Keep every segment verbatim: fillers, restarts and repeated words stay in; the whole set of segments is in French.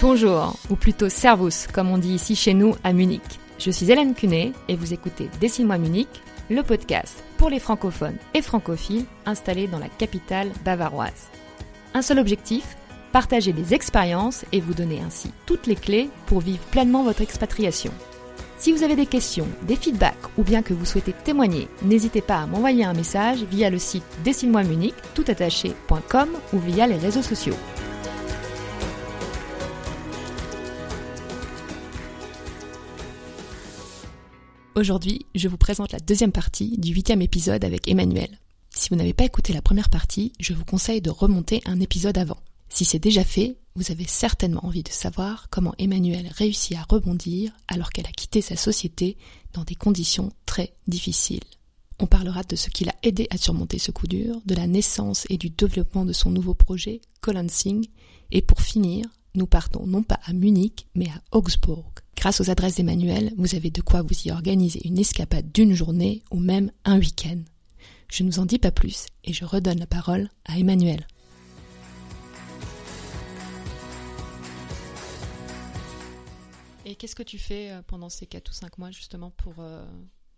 Bonjour, ou plutôt Servus, comme on dit ici chez nous à Munich. Je suis Hélène Cunet et vous écoutez Dessine-moi Munich, le podcast pour les francophones et francophiles installés dans la capitale bavaroise. Un seul objectif, partager des expériences et vous donner ainsi toutes les clés pour vivre pleinement votre expatriation. Si vous avez des questions, des feedbacks ou bien que vous souhaitez témoigner, n'hésitez pas à m'envoyer un message via le site dessine-moi-munich, tout attaché point com ou via les réseaux sociaux. Aujourd'hui, je vous présente la deuxième partie du huitième épisode avec Emmanuel. Si vous n'avez pas écouté la première partie, je vous conseille de remonter un épisode avant. Si c'est déjà fait, vous avez certainement envie de savoir comment Emmanuel réussit à rebondir alors qu'elle a quitté sa société dans des conditions très difficiles. On parlera de ce qui l'a aidé à surmonter ce coup dur, de la naissance et du développement de son nouveau projet, Coloc'Ancing, et pour finir, nous partons non pas à Munich, mais à Augsbourg. Grâce aux adresses d'Emmanuel, vous avez de quoi vous y organiser une escapade d'une journée ou même un week-end. Je ne vous en dis pas plus et je redonne la parole à Emmanuel. Et qu'est-ce que tu fais pendant ces quatre ou cinq mois justement pour, euh,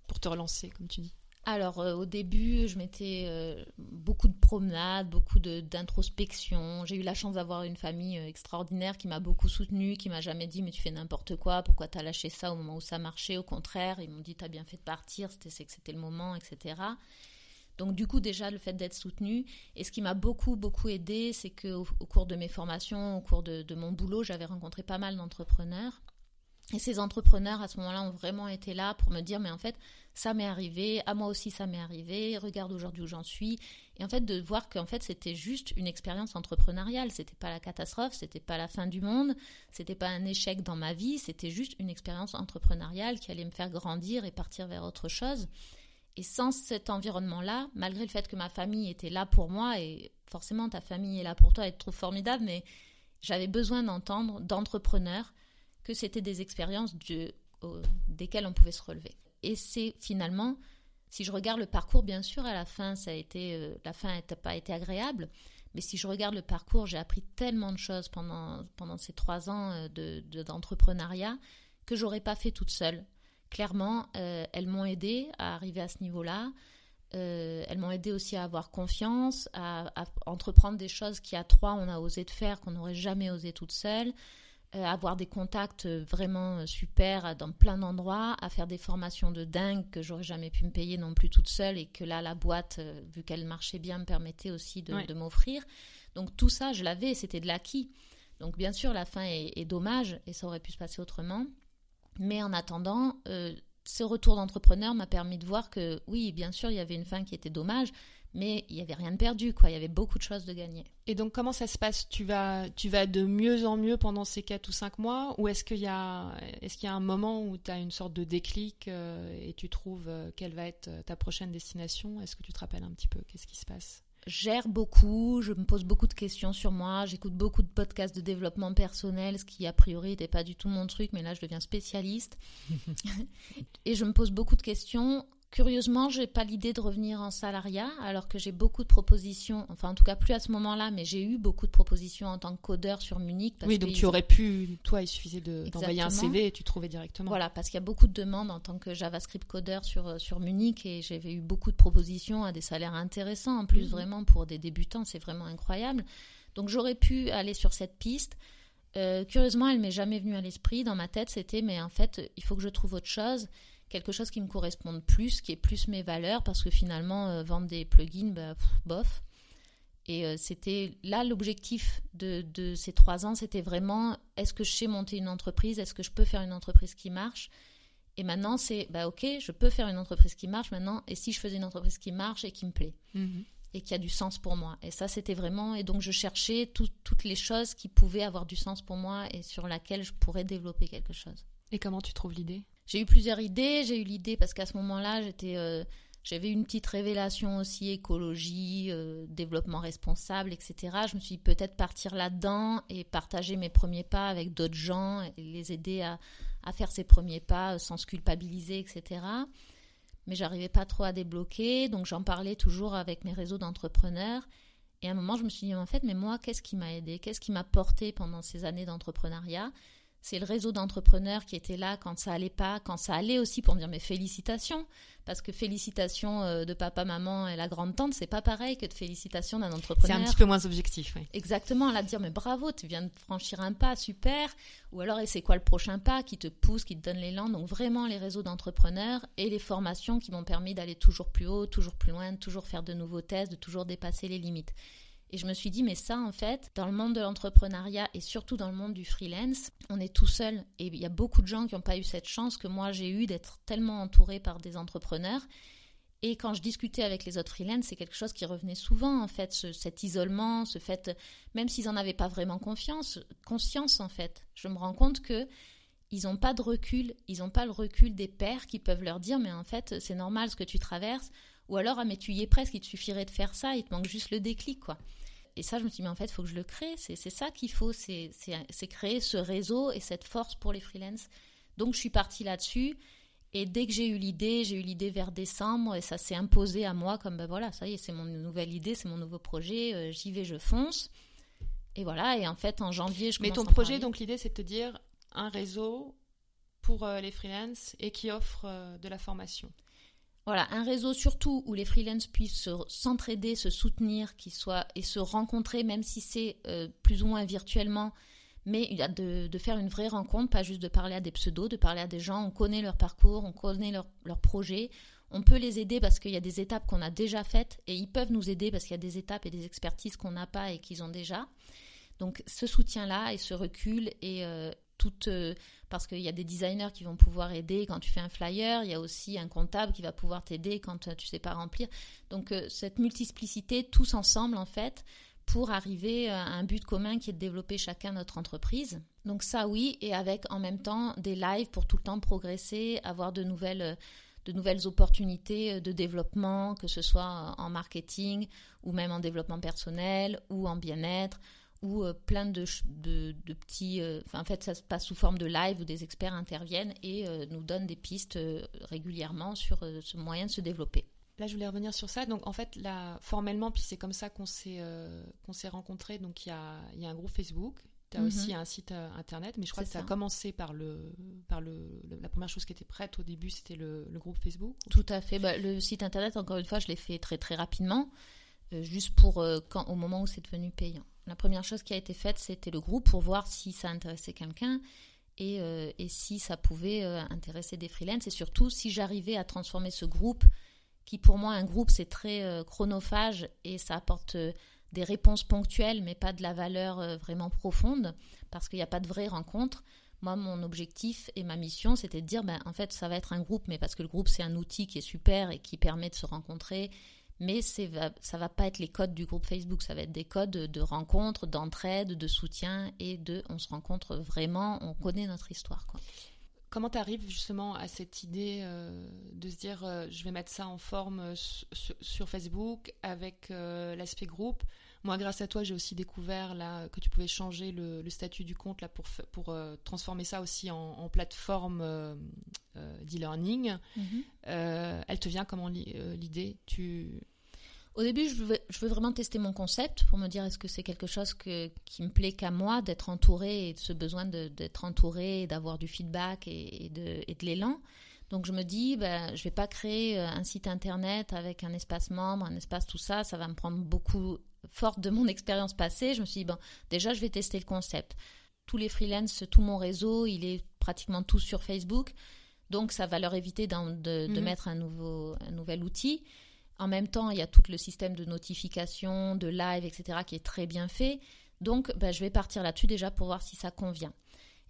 pour te relancer, comme tu dis ? Alors euh, au début, je mettais euh, beaucoup de promenades, beaucoup de, d'introspection. J'ai eu la chance d'avoir une famille extraordinaire qui m'a beaucoup soutenue, qui m'a jamais dit mais tu fais n'importe quoi, pourquoi t'as lâché ça au moment où ça marchait. Au contraire, ils m'ont dit t'as bien fait de partir, c'était, c'est que c'était le moment, et cetera. Donc du coup déjà le fait d'être soutenue, et ce qui m'a beaucoup beaucoup aidée, c'est qu'au au cours de mes formations, au cours de, de mon boulot, j'avais rencontré pas mal d'entrepreneurs. Et ces entrepreneurs, à ce moment-là, ont vraiment été là pour me dire « Mais en fait, ça m'est arrivé, à moi aussi ça m'est arrivé, regarde aujourd'hui où j'en suis. » Et en fait, de voir qu'en fait, c'était juste une expérience entrepreneuriale. C'était pas la catastrophe, c'était pas la fin du monde, c'était pas un échec dans ma vie, c'était juste une expérience entrepreneuriale qui allait me faire grandir et partir vers autre chose. Et sans cet environnement-là, malgré le fait que ma famille était là pour moi, et forcément, ta famille est là pour toi et te trouve formidable, mais j'avais besoin d'entendre d'entrepreneurs que c'était des expériences de, euh, desquelles on pouvait se relever. Et c'est finalement, si je regarde le parcours, bien sûr, à la fin, ça a été, euh, la fin n'a pas été agréable, mais si je regarde le parcours, j'ai appris tellement de choses pendant, pendant ces trois ans euh, de, de, d'entrepreneuriat que je n'aurais pas fait toute seule. Clairement, euh, elles m'ont aidée à arriver à ce niveau-là. Euh, elles m'ont aidée aussi à avoir confiance, à, à entreprendre des choses qui, à trois, on a osé de faire, qu'on n'aurait jamais osé toute seule. Euh, avoir des contacts vraiment super dans plein d'endroits, à faire des formations de dingue que j'aurais jamais pu me payer non plus toute seule, et que là la boîte, euh, vu qu'elle marchait bien, me permettait aussi de, ouais. de m'offrir. Donc tout ça je l'avais, c'était de l'acquis. Donc bien sûr la fin est, est dommage et ça aurait pu se passer autrement, mais en attendant euh, ce retour d'entrepreneur m'a permis de voir que oui, bien sûr il y avait une fin qui était dommage, mais il n'y avait rien de perdu, quoi. Il y avait beaucoup de choses de gagner. Et donc, comment ça se passe ? Tu vas, tu vas de mieux en mieux pendant ces quatre ou cinq mois ? Ou est-ce qu'il y a, est-ce qu'il y a un moment où tu as une sorte de déclic euh, et tu trouves euh, quelle va être ta prochaine destination ? Est-ce que tu te rappelles un petit peu ? Qu'est-ce qui se passe ? J'erre beaucoup, je me pose beaucoup de questions sur moi, j'écoute beaucoup de podcasts de développement personnel, ce qui a priori n'était pas du tout mon truc, mais là je deviens spécialiste. Et je me pose beaucoup de questions. Curieusement, j'ai pas l'idée de revenir en salariat, alors que j'ai beaucoup de propositions, enfin en tout cas plus à ce moment-là, mais j'ai eu beaucoup de propositions en tant que codeur sur Munich. Parce oui, donc que tu ils... aurais pu, toi il suffisait de, d'envoyer un C V et tu trouvais directement. Voilà, parce qu'il y a beaucoup de demandes en tant que JavaScript codeur sur, sur Munich, et j'avais eu beaucoup de propositions à des salaires intéressants, en plus mmh. vraiment pour des débutants, c'est vraiment incroyable. Donc j'aurais pu aller sur cette piste. Euh, curieusement, elle m'est jamais venue à l'esprit. Dans ma tête, c'était mais en fait, il faut que je trouve autre chose. Quelque chose qui me corresponde plus, qui est plus mes valeurs, parce que finalement, euh, vendre des plugins, bah, pff, bof. Et euh, c'était là l'objectif de, de ces trois ans, c'était vraiment, est-ce que je sais monter une entreprise ? Est-ce que je peux faire une entreprise qui marche ? Et maintenant, c'est, bah ok, je peux faire une entreprise qui marche maintenant, et si je faisais une entreprise qui marche et qui me plaît, mmh. et qui a du sens pour moi. Et ça, c'était vraiment, et donc je cherchais tout, toutes les choses qui pouvaient avoir du sens pour moi et sur laquelle je pourrais développer quelque chose. Et comment tu trouves l'idée ? J'ai eu plusieurs idées, j'ai eu l'idée parce qu'à ce moment-là, j'étais, euh, j'avais une petite révélation aussi, écologie, euh, développement responsable, et cetera. Je me suis dit peut-être partir là-dedans et partager mes premiers pas avec d'autres gens et les aider à, à faire ces premiers pas sans se culpabiliser, et cetera. Mais j'arrivais pas trop à débloquer, donc j'en parlais toujours avec mes réseaux d'entrepreneurs. Et à un moment, je me suis dit, en fait, mais moi, qu'est-ce qui m'a aidée? Qu'est-ce qui m'a portée pendant ces années d'entrepreneuriat? C'est le réseau d'entrepreneurs qui était là quand ça allait pas, quand ça allait aussi, pour me dire mes félicitations. Parce que félicitations de papa, maman et la grande-tante, c'est pas pareil que de félicitations d'un entrepreneur. C'est un petit peu moins objectif, oui. Exactement, là, de dire, mais bravo, tu viens de franchir un pas, super. Ou alors, et c'est quoi le prochain pas qui te pousse, qui te donne l'élan? Donc vraiment, les réseaux d'entrepreneurs et les formations qui m'ont permis d'aller toujours plus haut, toujours plus loin, de toujours faire de nouveaux tests, de toujours dépasser les limites. Et je me suis dit, mais ça, en fait, dans le monde de l'entrepreneuriat et surtout dans le monde du freelance, on est tout seul. Et il y a beaucoup de gens qui n'ont pas eu cette chance que moi, j'ai eu d'être tellement entourée par des entrepreneurs. Et quand je discutais avec les autres freelance, c'est quelque chose qui revenait souvent, en fait, ce, cet isolement, ce fait, même s'ils n'en avaient pas vraiment confiance, conscience, en fait. Je me rends compte que ils n'ont pas de recul, ils n'ont pas le recul des pairs qui peuvent leur dire, mais en fait, c'est normal ce que tu traverses. Ou alors, ah mais tu y es presque, il te suffirait de faire ça, il te manque juste le déclic, quoi. Et ça, je me suis dit, mais en fait, il faut que je le crée. C'est, c'est ça qu'il faut, c'est, c'est, c'est créer ce réseau et cette force pour les freelances. Donc, je suis partie là-dessus. Et dès que j'ai eu l'idée, j'ai eu l'idée vers décembre. Et ça s'est imposé à moi comme, ben voilà, ça y est, c'est mon nouvelle idée, c'est mon nouveau projet. Euh, j'y vais, je fonce. Et voilà, et en fait, en janvier, je commence à travailler. Mais ton projet, donc l'idée, c'est de te dire un réseau pour euh, les freelances et qui offre euh, de la formation. Voilà, un réseau surtout où les freelances puissent se, s'entraider, se soutenir, qu'ils soient, et se rencontrer, même si c'est euh, plus ou moins virtuellement, mais de, de faire une vraie rencontre, pas juste de parler à des pseudos, de parler à des gens, on connaît leur parcours, on connaît leur, leur projet, on peut les aider parce qu'il y a des étapes qu'on a déjà faites, et ils peuvent nous aider parce qu'il y a des étapes et des expertises qu'on n'a pas et qu'ils ont déjà. Donc ce soutien-là et ce recul et... Euh, Toute, euh, parce qu'il y a des designers qui vont pouvoir aider quand tu fais un flyer, il y a aussi un comptable qui va pouvoir t'aider quand euh, tu ne sais pas remplir. Donc euh, cette multiplicité, tous ensemble en fait, pour arriver à un but commun qui est de développer chacun notre entreprise. Donc ça oui, et avec en même temps des lives pour tout le temps progresser, avoir de nouvelles... Euh, de nouvelles opportunités de développement, que ce soit en marketing ou même en développement personnel ou en bien-être, où euh, plein de, de, de petits... Euh, en fait, ça se passe sous forme de live où des experts interviennent et euh, nous donnent des pistes euh, régulièrement sur euh, ce moyen de se développer. Là, je voulais revenir sur ça. Donc, en fait, là, formellement, puis c'est comme ça qu'on s'est, euh, qu'on s'est rencontrés. Donc, il y a, y a un groupe Facebook. Tu as mm-hmm. aussi un site euh, Internet. Mais je crois c'est que ça a commencé par, le, par le, le... La première chose qui était prête au début, c'était le, le groupe Facebook. Tout à fait. Bah, le site Internet, encore une fois, je l'ai fait très, très rapidement. Euh, juste pour... Euh, quand, au moment où c'est devenu payant. La première chose qui a été faite, c'était le groupe pour voir si ça intéressait quelqu'un et, euh, et si ça pouvait euh, intéresser des freelances. Et surtout, si j'arrivais à transformer ce groupe, qui pour moi, un groupe, c'est très euh, chronophage et ça apporte euh, des réponses ponctuelles, mais pas de la valeur euh, vraiment profonde, parce qu'il n'y a pas de vraie rencontre. Moi, mon objectif et ma mission, c'était de dire, ben, en fait, ça va être un groupe, mais parce que le groupe, c'est un outil qui est super et qui permet de se rencontrer. Mais c'est, ça ne va pas être les codes du groupe Facebook, ça va être des codes de, de rencontre, d'entraide, de soutien et de on se rencontre vraiment, on connaît notre histoire, quoi. Comment tu arrives justement à cette idée euh, de se dire euh, je vais mettre ça en forme euh, sur, sur Facebook avec euh, l'aspect groupe? Moi, grâce à toi, j'ai aussi découvert là, que tu pouvais changer le, le statut du compte là, pour, pour euh, transformer ça aussi en, en plateforme euh, euh, d'e-learning. Mm-hmm. Euh, elle te vient comment li- euh, l'idée tu... Au début, je veux, je veux vraiment tester mon concept pour me dire est-ce que c'est quelque chose que, qui me plaît qu'à moi, d'être entourée et ce besoin de, d'être entourée, d'avoir du feedback et, et, de, et de l'élan. Donc, je me dis, ben, je ne vais pas créer un site internet avec un espace membre, un espace tout ça. Ça va me prendre beaucoup... Forte de mon expérience passée, je me suis dit, bon, déjà, je vais tester le concept. Tous les freelances, tout mon réseau, il est pratiquement tout sur Facebook. Donc, ça va leur éviter de, de mm-hmm. mettre un, nouveau, un nouvel outil. En même temps, il y a tout le système de notification, de live, et cetera qui est très bien fait. Donc, ben, je vais partir là-dessus déjà pour voir si ça convient.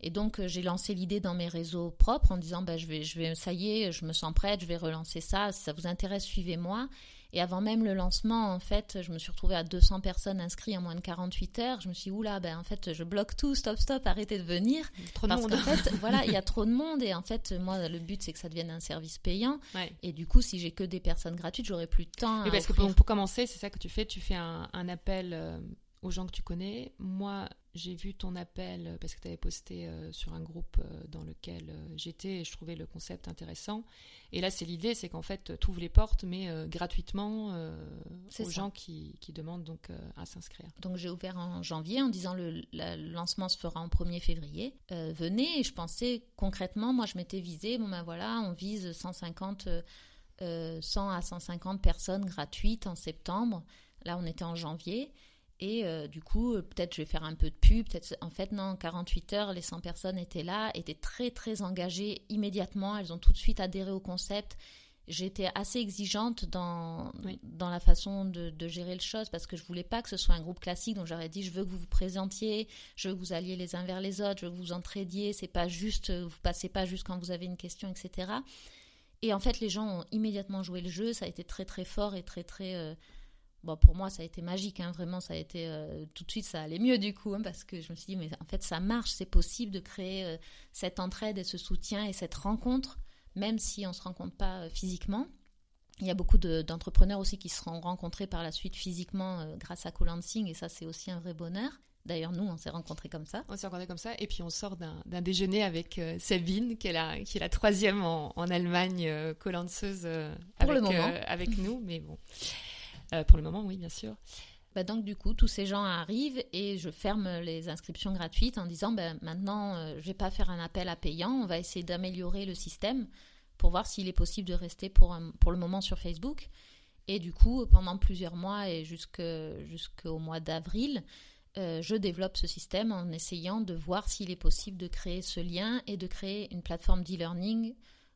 Et donc, j'ai lancé l'idée dans mes réseaux propres en disant, ben, je vais, je vais, ça y est, je me sens prête, je vais relancer ça. Si ça vous intéresse, suivez-moi. Et avant même le lancement, en fait, je me suis retrouvée à deux cents personnes inscrites en moins de quarante-huit heures. Je me suis dit, oula, ben, en fait, je bloque tout, stop, stop, arrêtez de venir. Trop de parce monde. Parce qu'en fait, voilà, il y a trop de monde. Et en fait, moi, le but, c'est que ça devienne un service payant. Ouais. Et du coup, si j'ai que des personnes gratuites, j'aurai plus de temps. Oui, parce offrir. Que pour, pour commencer, c'est ça que tu fais. Tu fais un, un appel euh, aux gens que tu connais. Moi, J'ai vu ton appel parce que tu avais posté euh, sur un groupe euh, dans lequel euh, j'étais et je trouvais le concept intéressant. Et là, c'est l'idée, c'est qu'en fait, tu ouvres les portes, mais euh, gratuitement euh, aux ça. gens qui, qui demandent donc euh, à s'inscrire. Donc, j'ai ouvert en janvier en disant le, la, le lancement se fera en premier février. Euh, venez, et je pensais concrètement, moi, je m'étais visée, bon ben voilà, on vise cent cinquante, euh, cent à cent cinquante personnes gratuites en septembre. Là, on était en janvier. Et euh, du coup, peut-être je vais faire un peu de pub. Peut-être... En fait, non, en quarante-huit heures, les cent personnes étaient là, étaient très, très engagées immédiatement. Elles ont tout de suite adhéré au concept. J'étais assez exigeante dans, oui. dans la façon de, de gérer les choses parce que je ne voulais pas que ce soit un groupe classique. Donc, j'aurais dit, je veux que vous vous présentiez, je veux que vous alliez les uns vers les autres, je veux que vous entraidiez. C'est pas juste, vous ne passez pas juste quand vous avez une question, et cetera. Et en fait, les gens ont immédiatement joué le jeu. Ça a été très, très fort et très, très... Euh, Bon, pour moi, ça a été magique, hein, vraiment, ça a été... Euh, tout de suite, ça allait mieux, du coup, hein, parce que je me suis dit, mais en fait, ça marche, c'est possible de créer euh, cette entraide et ce soutien et cette rencontre, même si on ne se rencontre pas euh, physiquement. Il y a beaucoup de, d'entrepreneurs aussi qui se seront rencontrés par la suite physiquement euh, grâce à Coloc'Ancing, et ça, c'est aussi un vrai bonheur. D'ailleurs, nous, on s'est rencontrés comme ça. On s'est rencontrés comme ça, et puis on sort d'un, d'un déjeuner avec euh, Sabine, qui est la, qui est la troisième en, en Allemagne euh, collanceuse euh, pour avec, le moment. Euh, avec nous, mais bon... Euh, pour le moment, oui, bien sûr. Bah donc, du coup, tous ces gens arrivent et je ferme les inscriptions gratuites en disant bah, « Maintenant, euh, je ne vais pas faire un appel à payant. On va essayer d'améliorer le système pour voir s'il est possible de rester pour, un, pour le moment sur Facebook. » Et du coup, pendant plusieurs mois et jusqu'au, jusqu'au mois d'avril, euh, je développe ce système en essayant de voir s'il est possible de créer ce lien et de créer une plateforme d'e-learning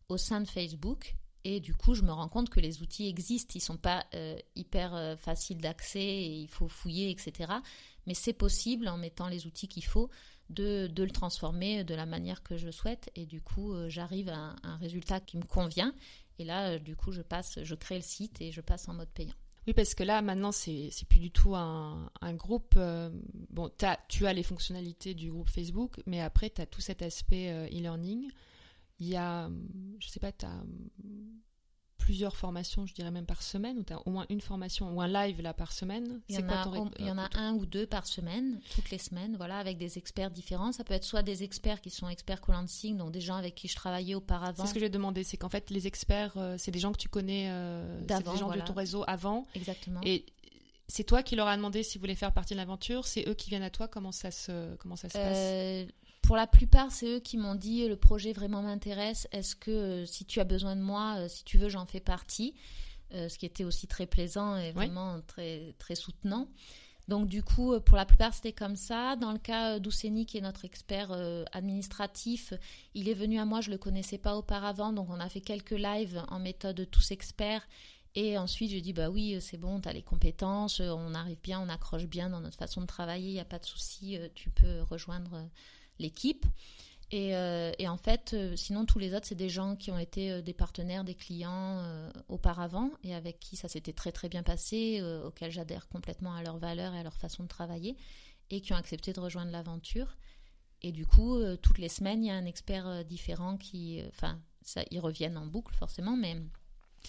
au sein de Facebook. Et du coup, je me rends compte que les outils existent. Ils ne sont pas euh, hyper euh, faciles d'accès et il faut fouiller, et cetera. Mais c'est possible, en mettant les outils qu'il faut, de, de le transformer de la manière que je souhaite. Et du coup, euh, j'arrive à un, un résultat qui me convient. Et là, euh, du coup, je, passe, je crée le site et je passe en mode payant. Oui, parce que là, maintenant, c'est, c'est plus du tout un, un groupe. Euh, bon, t'as, tu as les fonctionnalités du groupe Facebook, mais après, tu as tout cet aspect euh, e-learning. Il y a, je sais pas, tu as plusieurs formations, je dirais même par semaine, ou tu as au moins une formation ou un live là par semaine. Il y, c'est en, quoi a, ton... il y en a un ou deux par semaine, toutes les semaines, voilà, avec des experts différents. Ça peut être soit des experts qui sont experts Coloc'Ancing, donc des gens avec qui je travaillais auparavant. C'est ce que j'ai demandé, c'est qu'en fait, les experts, c'est des gens que tu connais, euh, c'est des gens voilà. de ton réseau avant. Exactement. Et c'est toi qui leur as demandé s'ils voulaient faire partie de l'aventure, c'est eux qui viennent à toi, comment ça se, comment ça se euh... passe? Pour la plupart, c'est eux qui m'ont dit « le projet vraiment m'intéresse, est-ce que euh, si tu as besoin de moi, euh, si tu veux, j'en fais partie euh, ?» Ce qui était aussi très plaisant et vraiment oui. très, très soutenant. Donc du coup, pour la plupart, c'était comme ça. Dans le cas d'Ousseni, qui est notre expert euh, administratif, il est venu à moi, je ne le connaissais pas auparavant, donc on a fait quelques lives en méthode tous experts. Et ensuite, je dis, bah oui, c'est bon, t'as les compétences, on arrive bien, on accroche bien dans notre façon de travailler, il n'y a pas de souci, tu peux rejoindre l'équipe. Et, euh, et en fait, sinon, tous les autres, c'est des gens qui ont été des partenaires, des clients euh, auparavant et avec qui ça s'était très, très bien passé, euh, auxquels j'adhère complètement à leurs valeurs et à leur façon de travailler et qui ont accepté de rejoindre l'aventure. Et du coup, euh, toutes les semaines, il y a un expert euh, différent qui... Enfin, euh, ils reviennent en boucle, forcément, mais...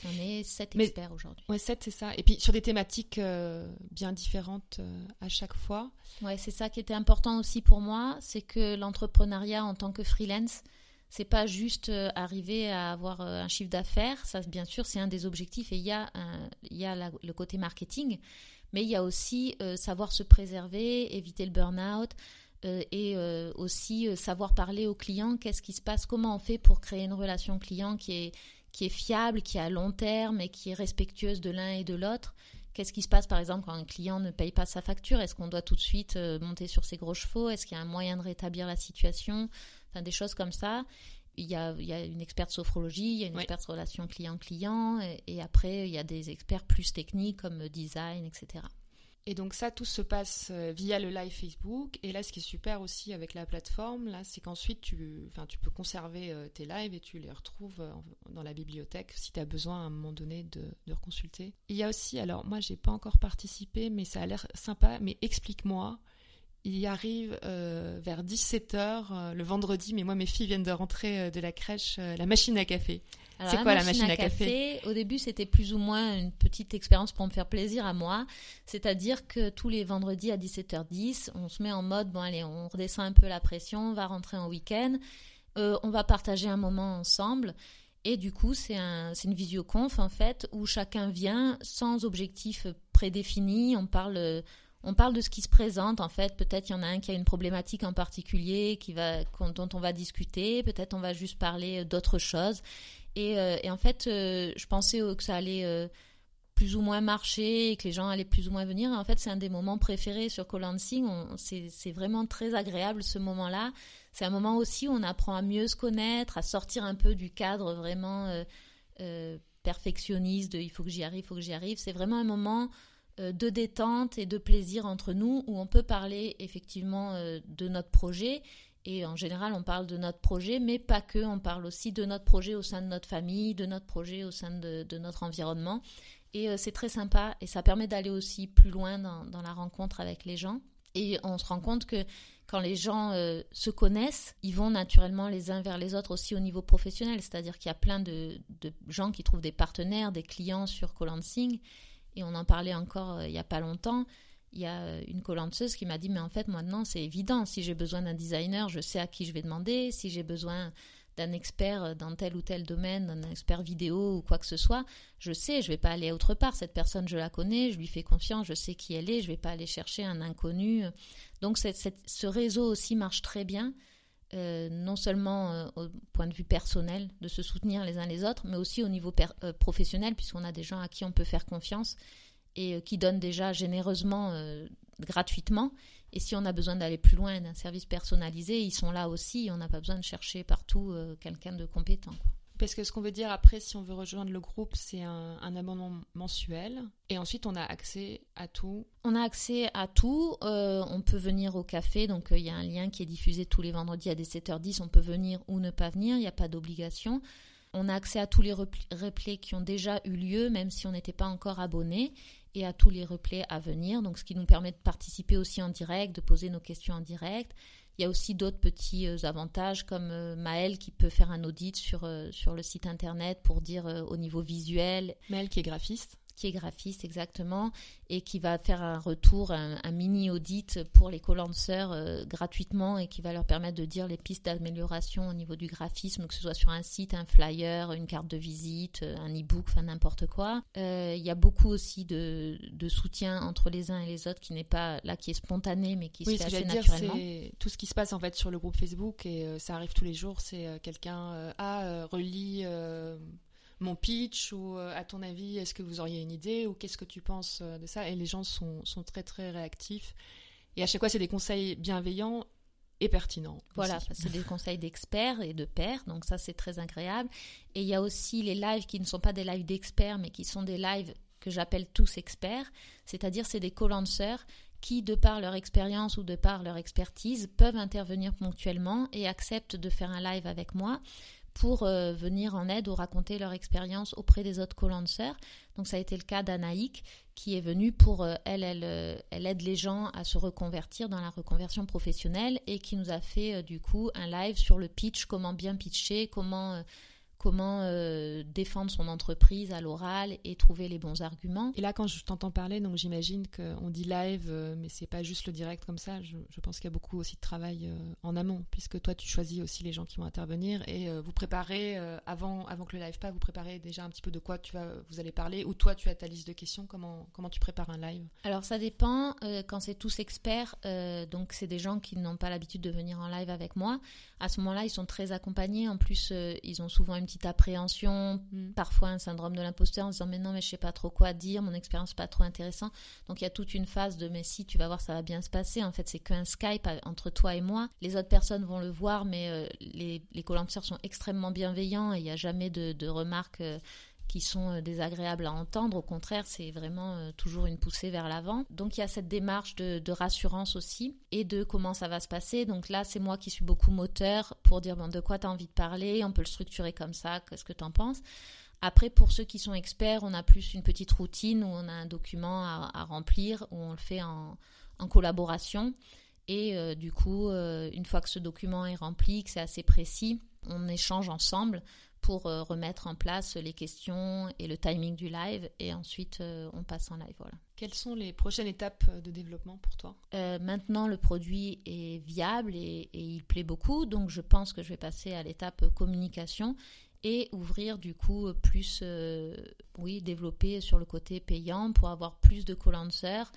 On est sept experts mais, aujourd'hui. Ouais, sept, c'est ça. Et puis sur des thématiques euh, bien différentes euh, à chaque fois. Ouais, c'est ça qui était important aussi pour moi, c'est que l'entrepreneuriat en tant que freelance, c'est pas juste euh, arriver à avoir euh, un chiffre d'affaires. Ça, bien sûr, c'est un des objectifs. Et il y a, un, y a la, le côté marketing, mais il y a aussi euh, savoir se préserver, éviter le burn-out. Euh, et euh, aussi euh, savoir parler aux clients, qu'est-ce qui se passe, comment on fait pour créer une relation client qui est, qui est fiable, qui est à long terme et qui est respectueuse de l'un et de l'autre. Qu'est-ce qui se passe, par exemple, quand un client ne paye pas sa facture? Est-ce qu'on doit tout de suite euh, monter sur ses gros chevaux? Est-ce qu'il y a un moyen de rétablir la situation? Enfin, des choses comme ça. Il y a, il y a une experte sophrologie, il y a une oui. experte relation client-client, et, et après, il y a des experts plus techniques comme design, et cetera. Et donc ça, tout se passe via le live Facebook. Et là, ce qui est super aussi avec la plateforme, là, c'est qu'ensuite, tu, enfin, tu peux conserver tes lives et tu les retrouves dans la bibliothèque si tu as besoin à un moment donné de, de reconsulter. Il y a aussi, alors moi, j'ai pas encore participé, mais ça a l'air sympa, mais explique-moi. Il y arrive euh, vers dix-sept heures euh, le vendredi, mais moi mes filles viennent de rentrer euh, de la crèche, euh, la machine à café. Alors, c'est la quoi machine la machine à, à café, café Au début, c'était plus ou moins une petite expérience pour me faire plaisir à moi. C'est-à-dire que tous les vendredis à dix-sept heures dix, on se met en mode, bon allez, on redescend un peu la pression, on va rentrer en week-end, euh, on va partager un moment ensemble. Et du coup, c'est, un, c'est une visioconf en fait, où chacun vient sans objectif prédéfini, on parle... Euh, On parle de ce qui se présente, en fait. Peut-être il y en a un qui a une problématique en particulier qui va, dont on va discuter. Peut-être on va juste parler d'autres choses. Et, euh, et en fait, euh, je pensais que ça allait euh, plus ou moins marcher et que les gens allaient plus ou moins venir. Et en fait, c'est un des moments préférés sur Coloc'Ancing. C'est, c'est vraiment très agréable, ce moment-là. C'est un moment aussi où on apprend à mieux se connaître, à sortir un peu du cadre vraiment euh, euh, perfectionniste de « il faut que j'y arrive, il faut que j'y arrive ». C'est vraiment un moment... de détente et de plaisir entre nous, où on peut parler effectivement euh, de notre projet, et en général on parle de notre projet, mais pas que, on parle aussi de notre projet au sein de notre famille, de notre projet au sein de, de notre environnement, et euh, c'est très sympa, et ça permet d'aller aussi plus loin dans, dans la rencontre avec les gens, et on se rend compte que quand les gens euh, se connaissent, ils vont naturellement les uns vers les autres aussi au niveau professionnel, c'est-à-dire qu'il y a plein de, de gens qui trouvent des partenaires, des clients sur Coloc'Ancing. Et on en parlait encore euh, il n'y a pas longtemps, il y a une colanceuse qui m'a dit « Mais en fait, maintenant, c'est évident. Si j'ai besoin d'un designer, je sais à qui je vais demander. Si j'ai besoin d'un expert dans tel ou tel domaine, d'un expert vidéo ou quoi que ce soit, je sais, je ne vais pas aller autre part. Cette personne, je la connais, je lui fais confiance, je sais qui elle est, je ne vais pas aller chercher un inconnu. » Donc, cette, cette, ce réseau aussi marche très bien, euh, non seulement euh, au point de vue personnel, de se soutenir les uns les autres, mais aussi au niveau per- euh, professionnel, puisqu'on a des gens à qui on peut faire confiance et euh, qui donnent déjà généreusement, euh, gratuitement. Et si on a besoin d'aller plus loin d'un service personnalisé, ils sont là aussi, et on n'a pas besoin de chercher partout euh, quelqu'un de compétent, quoi. Parce que ce qu'on veut dire après, si on veut rejoindre le groupe, c'est un, un abonnement mensuel. Et ensuite, on a accès à tout. On a accès à tout. Euh, on peut venir au café. Donc, il euh, y a un lien qui est diffusé tous les vendredis à dix-sept heures dix. On peut venir ou ne pas venir. Il n'y a pas d'obligation. On a accès à tous les repl- replays qui ont déjà eu lieu, même si on n'était pas encore abonné, et à tous les replays à venir. Donc, ce qui nous permet de participer aussi en direct, de poser nos questions en direct. Il y a aussi d'autres petits avantages comme Maëlle qui peut faire un audit sur, sur le site internet pour dire au niveau visuel. Maëlle qui est graphiste. Qui est graphiste, exactement, et qui va faire un retour, un, un mini-audit pour les colanceurs euh, gratuitement et qui va leur permettre de dire les pistes d'amélioration au niveau du graphisme, que ce soit sur un site, un flyer, une carte de visite, un e-book, enfin n'importe quoi. Euh, il y a beaucoup aussi de, de soutien entre les uns et les autres qui n'est pas là, qui est spontané, mais qui oui, se fait assez naturellement. Oui, ce que j'allais dire, c'est tout ce qui se passe en fait sur le groupe Facebook, et euh, ça arrive tous les jours, c'est euh, quelqu'un euh, ah, euh, relie... Euh... mon pitch, ou euh, à ton avis est-ce que vous auriez une idée, ou qu'est-ce que tu penses euh, de ça, et les gens sont, sont très très réactifs, et à chaque fois c'est des conseils bienveillants et pertinents. Voilà, c'est des conseils d'experts et de pairs, donc ça c'est très agréable. Et il y a aussi les lives qui ne sont pas des lives d'experts, mais qui sont des lives que j'appelle tous experts, c'est-à-dire c'est des colanceurs qui, de par leur expérience ou de par leur expertise, peuvent intervenir ponctuellement et acceptent de faire un live avec moi pour euh, venir en aide ou raconter leur expérience auprès des autres colanceurs. Donc ça a été le cas d'Anaïk qui est venue pour, euh, elle, elle, euh, elle aide les gens à se reconvertir dans la reconversion professionnelle, et qui nous a fait euh, du coup un live sur le pitch, comment bien pitcher, comment, euh, comment euh, défendre son entreprise à l'oral et trouver les bons arguments. Et là quand je t'entends parler, donc j'imagine qu'on dit live, euh, mais c'est pas juste le direct comme ça, je, je pense qu'il y a beaucoup aussi de travail euh, en amont, puisque toi tu choisis aussi les gens qui vont intervenir, et euh, vous préparez, euh, avant, avant que le live passe, vous préparez déjà un petit peu de quoi tu vas, vous allez parler, ou toi tu as ta liste de questions, comment, comment tu prépares un live? Alors ça dépend, euh, quand c'est tous experts, euh, donc c'est des gens qui n'ont pas l'habitude de venir en live avec moi, à ce moment-là ils sont très accompagnés, en plus euh, ils ont souvent une une petite appréhension, mmh. parfois un syndrome de l'imposteur en se disant mais non mais je sais pas trop quoi dire, mon expérience pas trop intéressante. Donc il y a toute une phase de mais si, tu vas voir, ça va bien se passer. En fait c'est qu'un Skype entre toi et moi, les autres personnes vont le voir, mais euh, les, les colanceurs sont extrêmement bienveillants et il n'y a jamais de, de remarques euh, qui sont désagréables à entendre. Au contraire, c'est vraiment euh, toujours une poussée vers l'avant. Donc il y a cette démarche de, de rassurance aussi, et de comment ça va se passer. Donc là, c'est moi qui suis beaucoup moteur pour dire bon, de quoi tu as envie de parler, on peut le structurer comme ça, qu'est-ce que tu en penses? Après, pour ceux qui sont experts, on a plus une petite routine où on a un document à, à remplir, où on le fait en, en collaboration. Et euh, du coup, euh, une fois que ce document est rempli, que c'est assez précis, on échange ensemble pour euh, remettre en place les questions et le timing du live. Et ensuite, euh, on passe en live. Voilà. Quelles sont les prochaines étapes de développement pour toi ? euh, Maintenant, le produit est viable et, et il plaît beaucoup. Donc, je pense que je vais passer à l'étape communication et ouvrir du coup plus, euh, oui, développer sur le côté payant pour avoir plus de colancers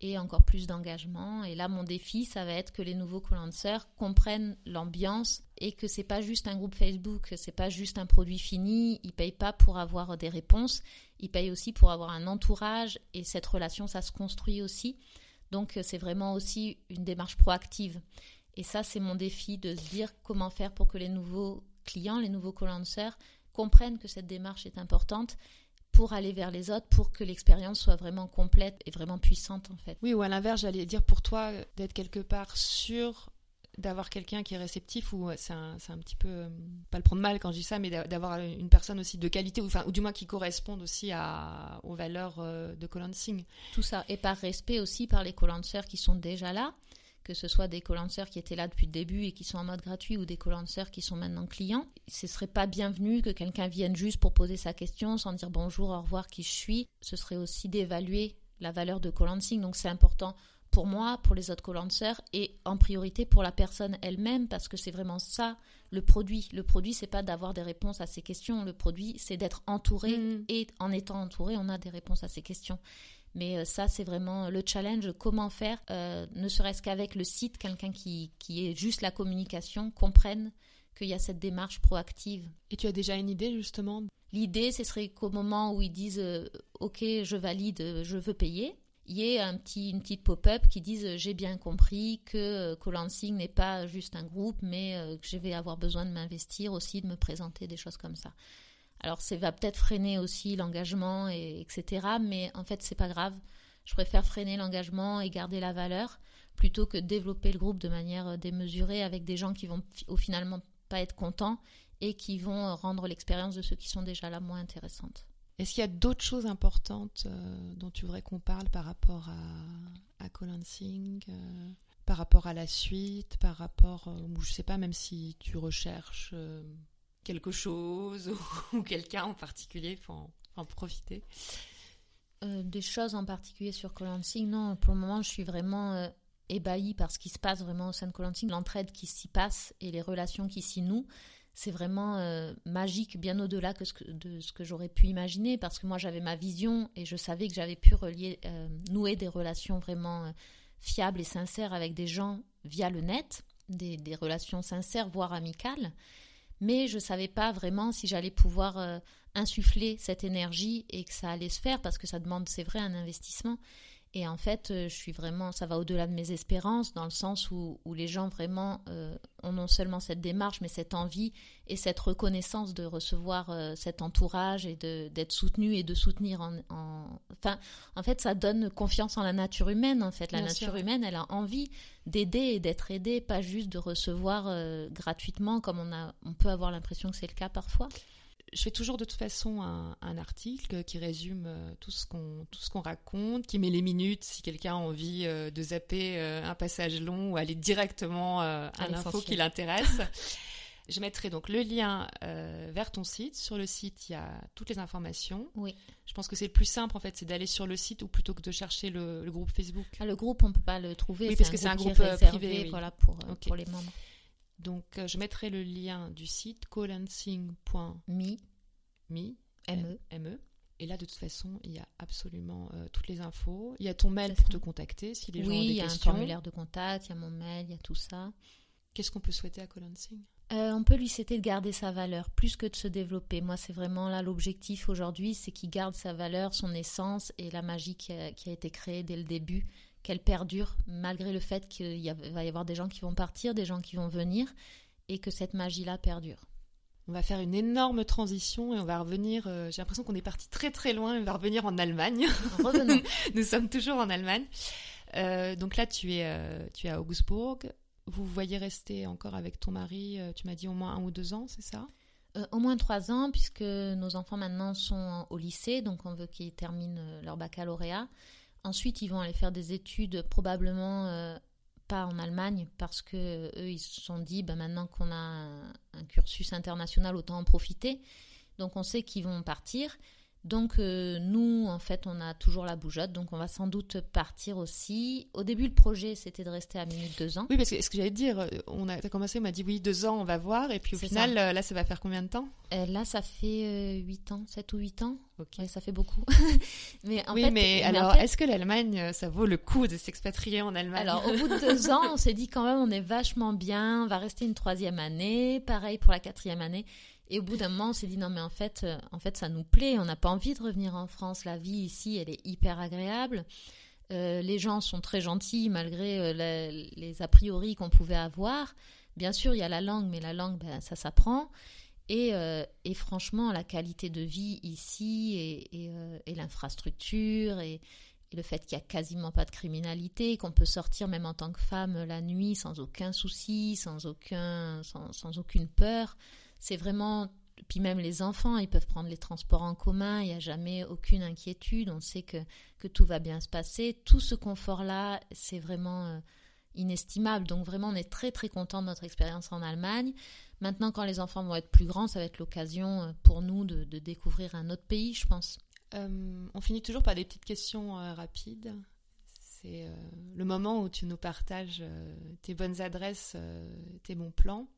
et encore plus d'engagement. Et là, mon défi, ça va être que les nouveaux colancers comprennent l'ambiance et que c'est pas juste un groupe Facebook, c'est pas juste un produit fini. Ils payent pas pour avoir des réponses, ils payent aussi pour avoir un entourage, et cette relation, ça se construit aussi. Donc, c'est vraiment aussi une démarche proactive. Et ça, c'est mon défi, de se dire comment faire pour que les nouveaux clients, les nouveaux colancers comprennent que cette démarche est importante pour aller vers les autres, pour que l'expérience soit vraiment complète et vraiment puissante en fait. Oui, ou à l'inverse, j'allais dire pour toi, d'être quelque part sûr d'avoir quelqu'un qui est réceptif, ou c'est un, c'est un petit peu, pas le prendre mal quand je dis ça, mais d'avoir une personne aussi de qualité, ou, enfin, ou du moins qui corresponde aussi à, aux valeurs de colansing. Tout ça, et par respect aussi par les colansers qui sont déjà là, que ce soit des colansers qui étaient là depuis le début et qui sont en mode gratuit, ou des colansers qui sont maintenant clients. Ce ne serait pas bienvenu que quelqu'un vienne juste pour poser sa question sans dire bonjour, au revoir, qui je suis. Ce serait aussi d'évaluer la valeur de colansing. Donc c'est important pour moi, pour les autres colansers, et en priorité pour la personne elle-même, parce que c'est vraiment ça le produit. Le produit, ce n'est pas d'avoir des réponses à ses questions. Le produit, c'est d'être entouré, mmh. et en étant entouré, on a des réponses à ses questions. Mais ça, c'est vraiment le challenge, comment faire, euh, ne serait-ce qu'avec le site, quelqu'un qui, qui est juste la communication, comprenne qu'il y a cette démarche proactive. Et tu as déjà une idée, justement ? L'idée, ce serait qu'au moment où ils disent euh, « Ok, je valide, je veux payer », il y ait un petit, une petite pop-up qui dise « J'ai bien compris que Coloc'Ancing n'est pas juste un groupe, mais euh, que je vais avoir besoin de m'investir aussi, de me présenter, des choses comme ça ». Alors, ça va peut-être freiner aussi l'engagement, et, etc. Mais en fait, c'est pas grave. Je préfère freiner l'engagement et garder la valeur plutôt que développer le groupe de manière démesurée avec des gens qui vont au finalement pas être contents et qui vont rendre l'expérience de ceux qui sont déjà là moins intéressante. Est-ce qu'il y a d'autres choses importantes euh, dont tu voudrais qu'on parle par rapport à, à Coloc'Ancing, euh, par rapport à la suite, par rapport, euh, je sais pas, même si tu recherches... Euh... quelque chose ou, ou quelqu'un en particulier pour en, en profiter. Euh, des choses en particulier sur Coloc'Ancing, non, pour le moment je suis vraiment euh, ébahie par ce qui se passe vraiment au sein de Coloc'Ancing, l'entraide qui s'y passe et les relations qui s'y nouent, c'est vraiment euh, magique, bien au-delà que ce que, de ce que j'aurais pu imaginer, parce que moi j'avais ma vision et je savais que j'avais pu relier, euh, nouer des relations vraiment euh, fiables et sincères avec des gens via le net, des, des relations sincères voire amicales. Mais je ne savais pas vraiment si j'allais pouvoir euh, insuffler cette énergie et que ça allait se faire, parce que ça demande, c'est vrai, un investissement. Et en fait, euh, je suis vraiment, ça va au-delà de mes espérances, dans le sens où, où les gens vraiment euh, ont non seulement cette démarche, mais cette envie et cette reconnaissance de recevoir euh, cet entourage et de, d'être soutenu et de soutenir. En, en... Enfin, en fait, ça donne confiance en la nature humaine. En fait, la Bien nature sûr. humaine, elle a envie d'aider et d'être aidée, pas juste de recevoir euh, gratuitement, comme on a, on peut avoir l'impression que c'est le cas parfois. Je fais toujours de toute façon un, un article qui résume tout ce qu'on, tout ce qu'on raconte, qui met les minutes si quelqu'un a envie de zapper un passage long ou aller directement à, à l'info qui l'intéresse. Je mettrai donc le lien euh, vers ton site. Sur le site, il y a toutes les informations. Oui. Je pense que c'est le plus simple, en fait, c'est d'aller sur le site ou plutôt que de chercher le, le groupe Facebook. Ah, le groupe, on ne peut pas le trouver. Oui, parce que c'est un groupe qui est réservé, privé, oui. Voilà, pour, okay. pour les membres. Donc, euh, je mettrai le lien du site colansing point me. Et là, de toute façon, il y a absolument euh, toutes les infos. Il y a ton mail pour te contacter si les gens oui, ont des questions. Oui, il y a questions. Un formulaire de contact, il y a mon mail, il y a tout ça. Qu'est-ce qu'on peut souhaiter à Coloc'Ancing ? Euh, on peut lui souhaiter de garder sa valeur plus que de se développer. Moi, c'est vraiment là l'objectif aujourd'hui, c'est qu'il garde sa valeur, son essence et la magie qui a, qui a été créée dès le début, qu'elle perdure malgré le fait qu'il y a, va y avoir des gens qui vont partir, des gens qui vont venir, et que cette magie-là perdure. On va faire une énorme transition et on va revenir... Euh, j'ai l'impression qu'on est parti très très loin et on va revenir en Allemagne. Revenons. Nous sommes toujours en Allemagne. Euh, donc là, tu es, euh, tu es à Augsbourg. Vous voyez rester encore avec ton mari, euh, tu m'as dit au moins un ou deux ans, c'est ça ? Euh, au moins trois ans, puisque nos enfants maintenant sont au lycée, donc on veut qu'ils terminent leur baccalauréat. Ensuite, ils vont aller faire des études probablement euh, pas en Allemagne parce que eux ils se sont dit bah, maintenant qu'on a un, un cursus international, autant en profiter. Donc on sait qu'ils vont partir. Donc euh, nous en fait on a toujours la bougeotte, donc on va sans doute partir aussi. Au début le projet c'était de rester à Munich deux ans. Oui, parce que ce que j'allais te dire, on a t'as commencé, on m'a dit oui deux ans on va voir, et puis au c'est final ça. Là ça va faire combien de temps euh, Là ça fait huit euh, ans, sept ou huit ans. Okay. Ouais, ça fait beaucoup. mais en oui, fait, mais, mais alors, en fait... est-ce que l'Allemagne, ça vaut le coup de s'expatrier en Allemagne ? Alors, au bout de deux ans, on s'est dit quand même, on est vachement bien, on va rester une troisième année, pareil pour la quatrième année. Et au bout d'un moment, on s'est dit non, mais en fait, en fait ça nous plaît, on n'a pas envie de revenir en France. La vie ici, elle est hyper agréable. Euh, les gens sont très gentils, malgré euh, la, les a priori qu'on pouvait avoir. Bien sûr, il y a la langue, mais la langue, ben, ça s'apprend. Et, euh, et franchement, la qualité de vie ici et, et, euh, et l'infrastructure et, et le fait qu'il n'y a quasiment pas de criminalité, qu'on peut sortir même en tant que femme la nuit sans aucun souci, sans, aucun, sans, sans aucune peur. C'est vraiment... Puis même les enfants, ils peuvent prendre les transports en commun, il n'y a jamais aucune inquiétude, on sait que, que tout va bien se passer. Tout ce confort-là, c'est vraiment... Euh, inestimable. Donc vraiment, on est très très content de notre expérience en Allemagne. Maintenant, quand les enfants vont être plus grands, ça va être l'occasion pour nous de, de découvrir un autre pays, je pense. Euh, on finit toujours par des petites questions euh, rapides. C'est euh, le moment où tu nous partages euh, tes bonnes adresses, euh, tes bons plans.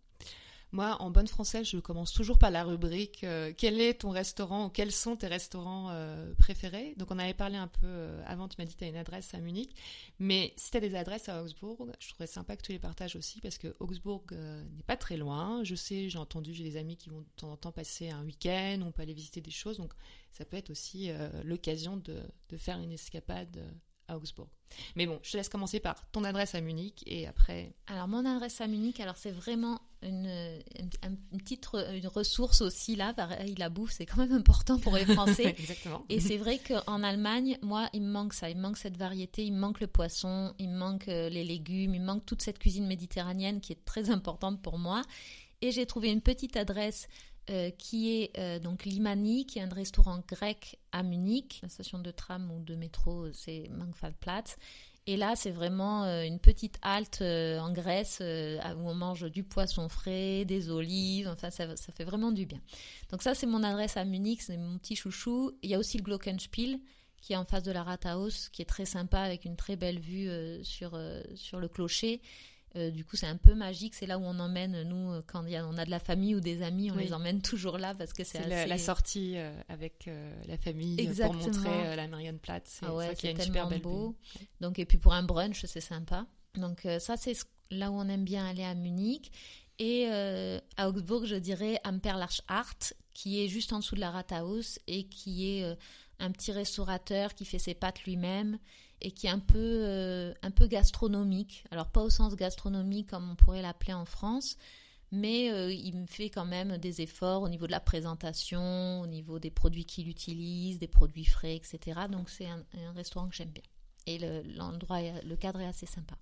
Moi, en bonne française, je commence toujours par la rubrique euh, « Quel est ton restaurant ?» ou « Quels sont tes restaurants euh, préférés ?» Donc, on avait parlé un peu euh, avant, tu m'as dit que tu as une adresse à Munich. Mais si tu as des adresses à Augsbourg, je trouverais sympa que tu les partages aussi parce que Augsbourg euh, n'est pas très loin. Je sais, j'ai entendu, j'ai des amis qui vont de temps en temps passer un week-end, on peut aller visiter des choses. Donc, ça peut être aussi euh, l'occasion de, de faire une escapade euh, à Augsbourg. Mais bon, je te laisse commencer par ton adresse à Munich et après... Alors, mon adresse à Munich, alors c'est vraiment une, une, une petite re, une ressource aussi là. Pareil, la bouffe, c'est quand même important pour les Français. Exactement. Et c'est vrai qu'en Allemagne, moi, il me manque ça. Il me manque cette variété, il me manque le poisson, il me manque les légumes, il me manque toute cette cuisine méditerranéenne qui est très importante pour moi. Et j'ai trouvé une petite adresse euh, qui est euh, donc Limani, qui est un restaurant grec à Munich. La station de tram ou de métro, c'est Mangfallplatz. Et là, c'est vraiment euh, une petite halte euh, en Grèce euh, où on mange du poisson frais, des olives. Enfin, ça, ça fait vraiment du bien. Donc ça, c'est mon adresse à Munich, c'est mon petit chouchou. Il y a aussi le Glockenspiel, qui est en face de la Rathaus, qui est très sympa avec une très belle vue euh, sur, euh, sur le clocher. Euh, du coup, c'est un peu magique. C'est là où on emmène, nous, quand y a, on a de la famille ou des amis, on oui. les emmène toujours là parce que c'est, c'est assez... La, la sortie euh, avec euh, la famille. Exactement. Pour montrer euh, la Marienplatz. C'est ah ouais, ça qui est tellement super belle beau. Vue. Donc, et puis pour un brunch, c'est sympa. Donc euh, ça, c'est là où on aime bien aller à Munich. Et euh, à Augsbourg, je dirais Ampere Leuchart, qui est juste en dessous de la Rathaus et qui est... Euh, un petit restaurateur qui fait ses pâtes lui-même et qui est un peu, euh, un peu gastronomique. Alors, pas au sens gastronomique comme on pourrait l'appeler en France, mais euh, il fait quand même des efforts au niveau de la présentation, au niveau des produits qu'il utilise, des produits frais, et cetera. Donc, c'est un, un restaurant que j'aime bien. Et le, l'endroit, le cadre est assez sympa.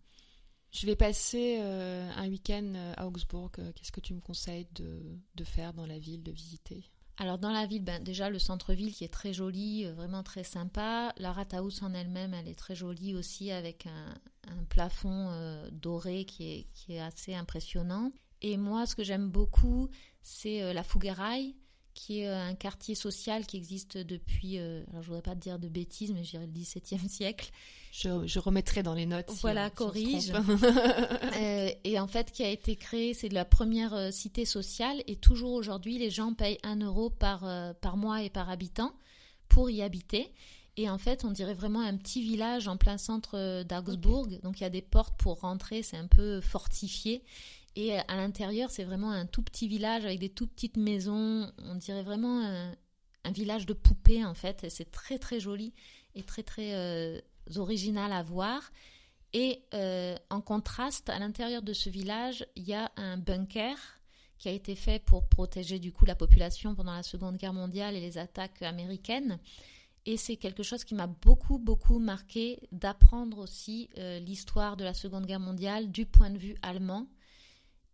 Je vais passer euh, un week-end à Augsbourg. Qu'est-ce que tu me conseilles de, de faire dans la ville, de visiter ? Alors dans la ville, ben déjà le centre-ville qui est très joli, vraiment très sympa. La Rathaus en elle-même, elle est très jolie aussi avec un, un plafond euh, doré qui est, qui est assez impressionnant. Et moi, ce que j'aime beaucoup, c'est euh, la Fougueraille, qui est euh, un quartier social qui existe depuis, euh, alors je voudrais pas te dire de bêtises, mais je dirais le dix-septième siècle. Je, je remettrai dans les notes. Voilà, si, corrige. euh, et en fait, qui a été créé, c'est la première euh, cité sociale. Et toujours aujourd'hui, les gens payent un euro par, euh, par mois et par habitant pour y habiter. Et en fait, on dirait vraiment un petit village en plein centre euh, d'Augsbourg. Okay. Donc, il y a des portes pour rentrer. C'est un peu fortifié. Et à l'intérieur, c'est vraiment un tout petit village avec des toutes petites maisons. On dirait vraiment un, un village de poupées, en fait. Et c'est très, très joli et très, très... Euh, originales à voir. Et euh, en contraste, à l'intérieur de ce village, il y a un bunker qui a été fait pour protéger du coup la population pendant la Seconde Guerre mondiale et les attaques américaines. Et c'est quelque chose qui m'a beaucoup, beaucoup marqué d'apprendre aussi euh, l'histoire de la Seconde Guerre mondiale du point de vue allemand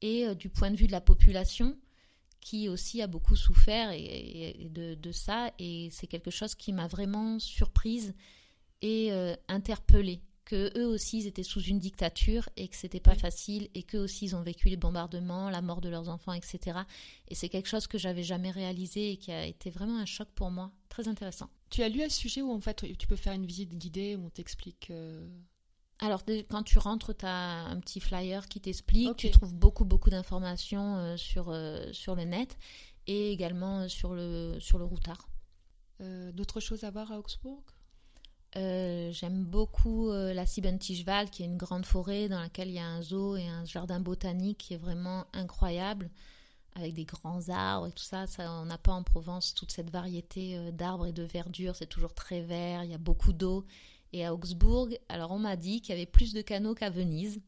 et euh, du point de vue de la population qui aussi a beaucoup souffert et, et de, de ça. Et c'est quelque chose qui m'a vraiment surprise et euh, interpellée, que que eux aussi ils étaient sous une dictature et que c'était pas facile et qu'eux aussi ils ont vécu les bombardements, la mort de leurs enfants, et cetera. Et c'est quelque chose que j'avais jamais réalisé et qui a été vraiment un choc pour moi, très intéressant. Tu as lu à ce sujet où en fait tu peux faire une visite guidée où on t'explique euh... Alors, quand tu rentres, tu as un petit flyer qui t'explique, okay. Tu trouves beaucoup, beaucoup d'informations euh, sur, euh, sur le net et également euh, sur, le, sur le routard. Euh, d'autres choses à voir à Augsbourg ? euh, J'aime beaucoup euh, la Siebentischwald, qui est une grande forêt dans laquelle il y a un zoo et un jardin botanique qui est vraiment incroyable, avec des grands arbres et tout ça. ça on n'a pas en Provence toute cette variété euh, d'arbres et de verdure, c'est toujours très vert, il y a beaucoup d'eau. Et à Augsbourg, alors on m'a dit qu'il y avait plus de canaux qu'à Venise.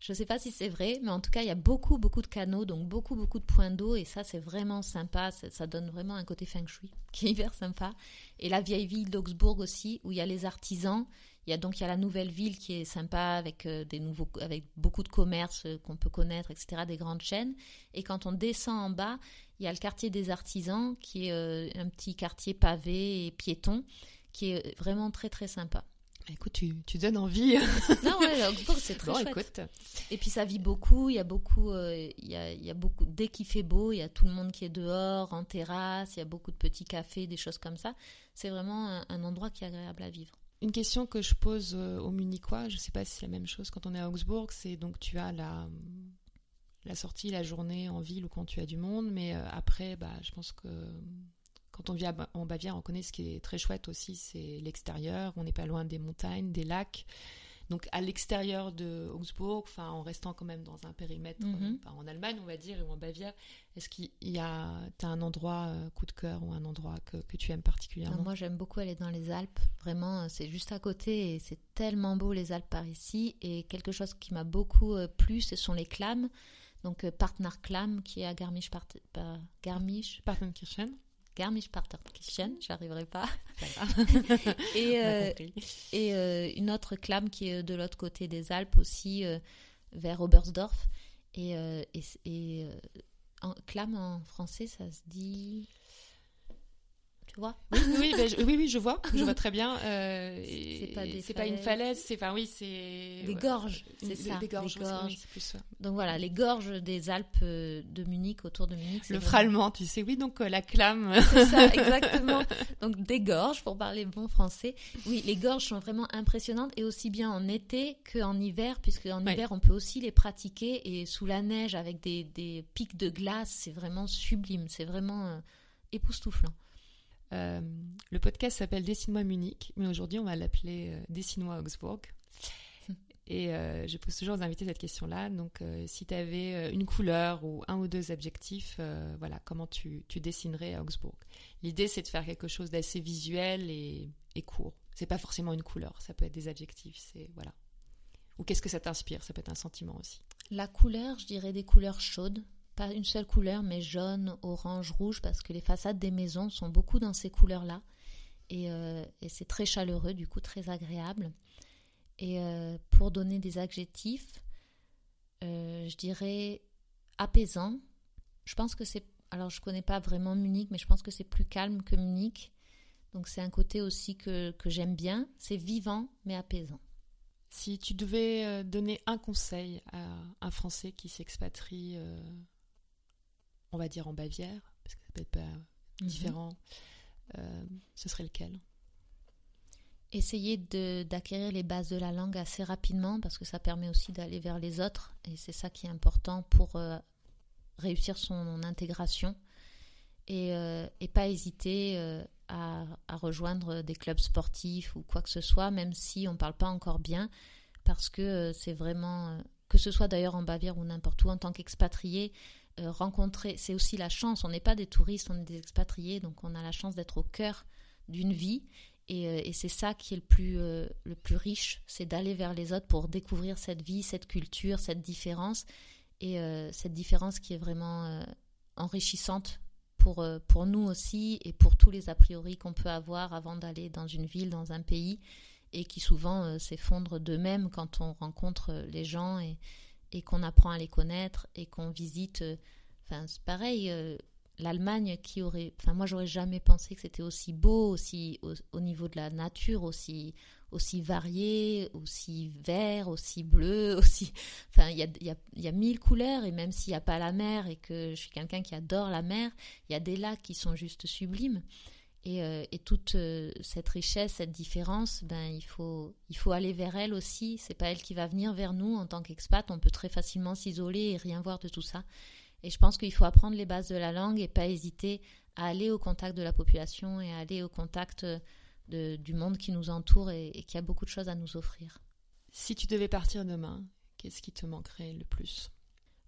Je ne sais pas si c'est vrai, mais en tout cas, il y a beaucoup, beaucoup de canaux, donc beaucoup, beaucoup de points d'eau. Et ça, c'est vraiment sympa. Ça, ça donne vraiment un côté feng shui qui est hyper sympa. Et la vieille ville d'Augsbourg aussi, où il y a les artisans. Il y a donc il y a la nouvelle ville qui est sympa, avec, euh, des nouveaux, avec beaucoup de commerces qu'on peut connaître, et cetera, des grandes chaînes. Et quand on descend en bas, il y a le quartier des artisans, qui est euh, un petit quartier pavé et piéton, qui est vraiment très, très sympa. Écoute, tu, tu donnes envie. Non, ouais, Augsbourg, c'est très bon, chouette. Écoute. Et puis, ça vit beaucoup. Il y a beaucoup, euh, il y a, il y a beaucoup... Dès qu'il fait beau, il y a tout le monde qui est dehors, en terrasse. Il y a beaucoup de petits cafés, des choses comme ça. C'est vraiment un, un endroit qui est agréable à vivre. Une question que je pose aux Munichois, je ne sais pas si c'est la même chose quand on est à Augsbourg, c'est donc tu as la, la sortie, la journée en ville ou quand tu as du monde. Mais après, bah, je pense que... Quand on vit en Bavière, on connaît ce qui est très chouette aussi, c'est l'extérieur. On n'est pas loin des montagnes, des lacs. Donc, à l'extérieur de Augsbourg, en restant quand même dans un périmètre, mm-hmm. enfin, en Allemagne, on va dire, ou en Bavière, est-ce qu'il y a... T'as un endroit euh, coup de cœur ou un endroit que, que tu aimes particulièrement ? Alors moi, j'aime beaucoup aller dans les Alpes. Vraiment, c'est juste à côté et c'est tellement beau, les Alpes par ici. Et quelque chose qui m'a beaucoup euh, plu, ce sont les clams. Donc, euh, Partnachklamm, qui est à Garmisch-Partenkirchen. Bah, Garmisch. Partenkirchen. Garmisch-Partenkirchen, j'arriverai pas. et euh, et euh, une autre clame qui est de l'autre côté des Alpes aussi, euh, vers Oberstdorf. Et, euh, et, et en, clame en français, ça se dit. Tu vois ? Oui, oui, ben, je, oui, oui, je vois, je vois très bien. Euh, c'est c'est, pas, des c'est pas une falaise, c'est enfin oui, c'est des gorges, c'est ça. Des gorges. Des gorges. C'est plus ça. Donc voilà, les gorges des Alpes de Munich, autour de Munich. Le frallement, tu sais, oui, donc euh, la clame. C'est ça, exactement. Donc des gorges, pour parler bon français. Oui, les gorges sont vraiment impressionnantes et aussi bien en été qu'en hiver, puisque en ouais. hiver on peut aussi les pratiquer et sous la neige avec des des pics de glace, c'est vraiment sublime, c'est vraiment euh, époustouflant. Euh, le podcast s'appelle Dessine-moi Munich, mais aujourd'hui on va l'appeler euh, Dessine-moi Augsbourg. Et euh, je pose toujours aux invités cette question-là. Donc, euh, si tu avais une couleur ou un ou deux adjectifs, euh, voilà, comment tu, tu dessinerais à Augsbourg ? L'idée, c'est de faire quelque chose d'assez visuel et, et court. C'est pas forcément une couleur, ça peut être des adjectifs. C'est voilà. Ou qu'est-ce que ça t'inspire ? Ça peut être un sentiment aussi. La couleur, je dirais des couleurs chaudes. Pas une seule couleur, mais jaune, orange, rouge, parce que les façades des maisons sont beaucoup dans ces couleurs-là. Et, euh, et c'est très chaleureux, du coup, très agréable. Et euh, pour donner des adjectifs, euh, je dirais apaisant. Je pense que c'est... Alors, je ne connais pas vraiment Munich, mais je pense que c'est plus calme que Munich. Donc, c'est un côté aussi que, que j'aime bien. C'est vivant, mais apaisant. Si tu devais donner un conseil à un Français qui s'expatrie... Euh... on va dire en Bavière, parce que ça peut être pas mmh. différent, euh, ce serait lequel ? Essayer de, d'acquérir les bases de la langue assez rapidement, parce que ça permet aussi d'aller vers les autres, et c'est ça qui est important pour euh, réussir son intégration, et, euh, et pas hésiter euh, à, à rejoindre des clubs sportifs ou quoi que ce soit, même si on ne parle pas encore bien, parce que euh, c'est vraiment, euh, que ce soit d'ailleurs en Bavière ou n'importe où, en tant qu'expatrié, rencontrer, c'est aussi la chance, on n'est pas des touristes, on est des expatriés, donc on a la chance d'être au cœur d'une vie et, et c'est ça qui est le plus, euh, le plus riche, c'est d'aller vers les autres pour découvrir cette vie, cette culture, cette différence et euh, cette différence qui est vraiment euh, enrichissante pour, euh, pour nous aussi et pour tous les a priori qu'on peut avoir avant d'aller dans une ville, dans un pays et qui souvent euh, s'effondrent d'eux-mêmes quand on rencontre les gens et et qu'on apprend à les connaître et qu'on visite, enfin euh, c'est pareil, euh, l'Allemagne qui aurait... Enfin, moi, j'aurais jamais pensé que c'était aussi beau, aussi au, au niveau de la nature, aussi, aussi varié, aussi vert, aussi bleu, aussi... Enfin, il y a, y a, y a mille couleurs, et même s'il n'y a pas la mer, et que je suis quelqu'un qui adore la mer, il y a des lacs qui sont juste sublimes. Et, euh, et toute euh, cette richesse, cette différence, ben, il faut, il faut aller vers elle aussi. C'est pas elle qui va venir vers nous en tant qu'expat. On peut très facilement s'isoler et rien voir de tout ça. Et je pense qu'il faut apprendre les bases de la langue et pas hésiter à aller au contact de la population et à aller au contact de, du monde qui nous entoure et, et qui a beaucoup de choses à nous offrir. Si tu devais partir demain, qu'est-ce qui te manquerait le plus?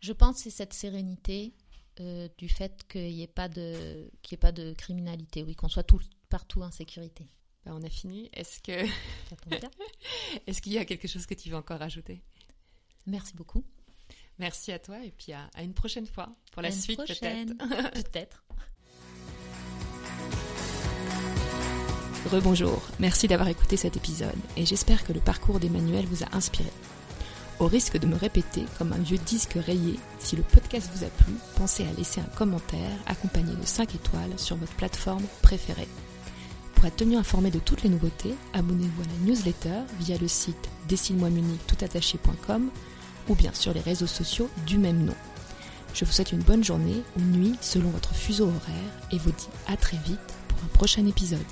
Je pense que c'est cette sérénité. Euh, du fait qu'il n'y ait pas de, qu'il y ait pas de criminalité, oui, qu'on soit tout, partout en sécurité. Ben on a fini. Est-ce que... Ça tombe bien. Est-ce qu'il y a quelque chose que tu veux encore ajouter? Merci beaucoup. Merci à toi et puis à, à une prochaine fois pour à la suite prochaine. peut-être. peut-être. Rebonjour, merci d'avoir écouté cet épisode et j'espère que le parcours d'Emmanuel vous a inspiré. Au risque de me répéter comme un vieux disque rayé, si le podcast vous a plu, pensez à laisser un commentaire accompagné de cinq étoiles sur votre plateforme préférée. Pour être tenu informé de toutes les nouveautés, abonnez-vous à la newsletter via le site dessine tiret moi tiret munich tiret com ou bien sur les réseaux sociaux du même nom. Je vous souhaite une bonne journée ou nuit selon votre fuseau horaire et vous dis à très vite pour un prochain épisode.